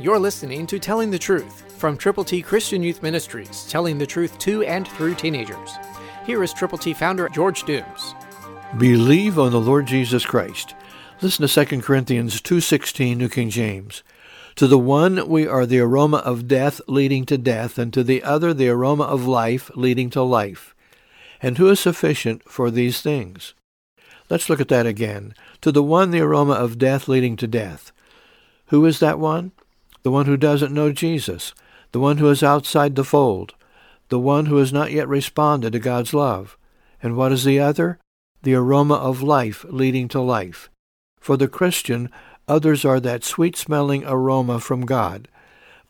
You're listening to Telling the Truth from Triple T Christian Youth Ministries, telling the truth to and through teenagers. Here is Triple T founder George Dooms. Believe on the Lord Jesus Christ. Listen to 2 Corinthians 2:16, New King James. To the one we are the aroma of death leading to death, and to the other the aroma of life leading to life. And who is sufficient for these things? Let's look at that again. To the one the aroma of death leading to death. Who is that one? The one who doesn't know Jesus, the one who is outside the fold, the one who has not yet responded to God's love. And what is the other? The aroma of life leading to life. For the Christian, others are that sweet-smelling aroma from God.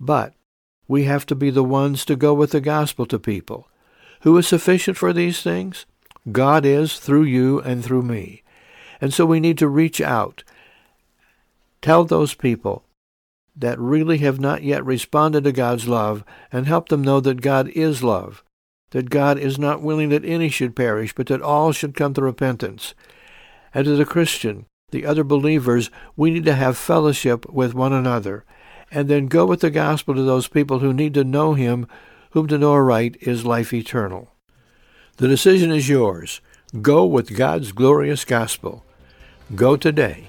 But we have to be the ones to go with the gospel to people. Who is sufficient for these things? God is, through you and through me. And so we need to reach out. Tell those people that really have not yet responded to God's love, and help them know that God is love, that God is not willing that any should perish, but that all should come to repentance. And as a Christian, the other believers, we need to have fellowship with one another, and then go with the gospel to those people who need to know him, whom to know aright is life eternal. The decision is yours. Go with God's glorious gospel. Go today.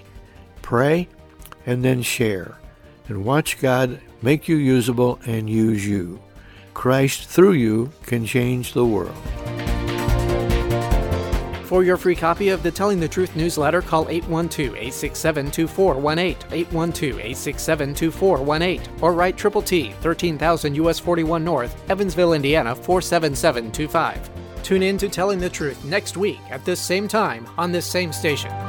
Pray, and then share. And watch God make you usable and use you. Christ through you can change the world. For your free copy of the Telling the Truth newsletter, call 812-867-2418, 812-867-2418, or write Triple T, 13,000 U.S. 41 North, Evansville, Indiana, 47725. Tune in to Telling the Truth next week at this same time on this same station.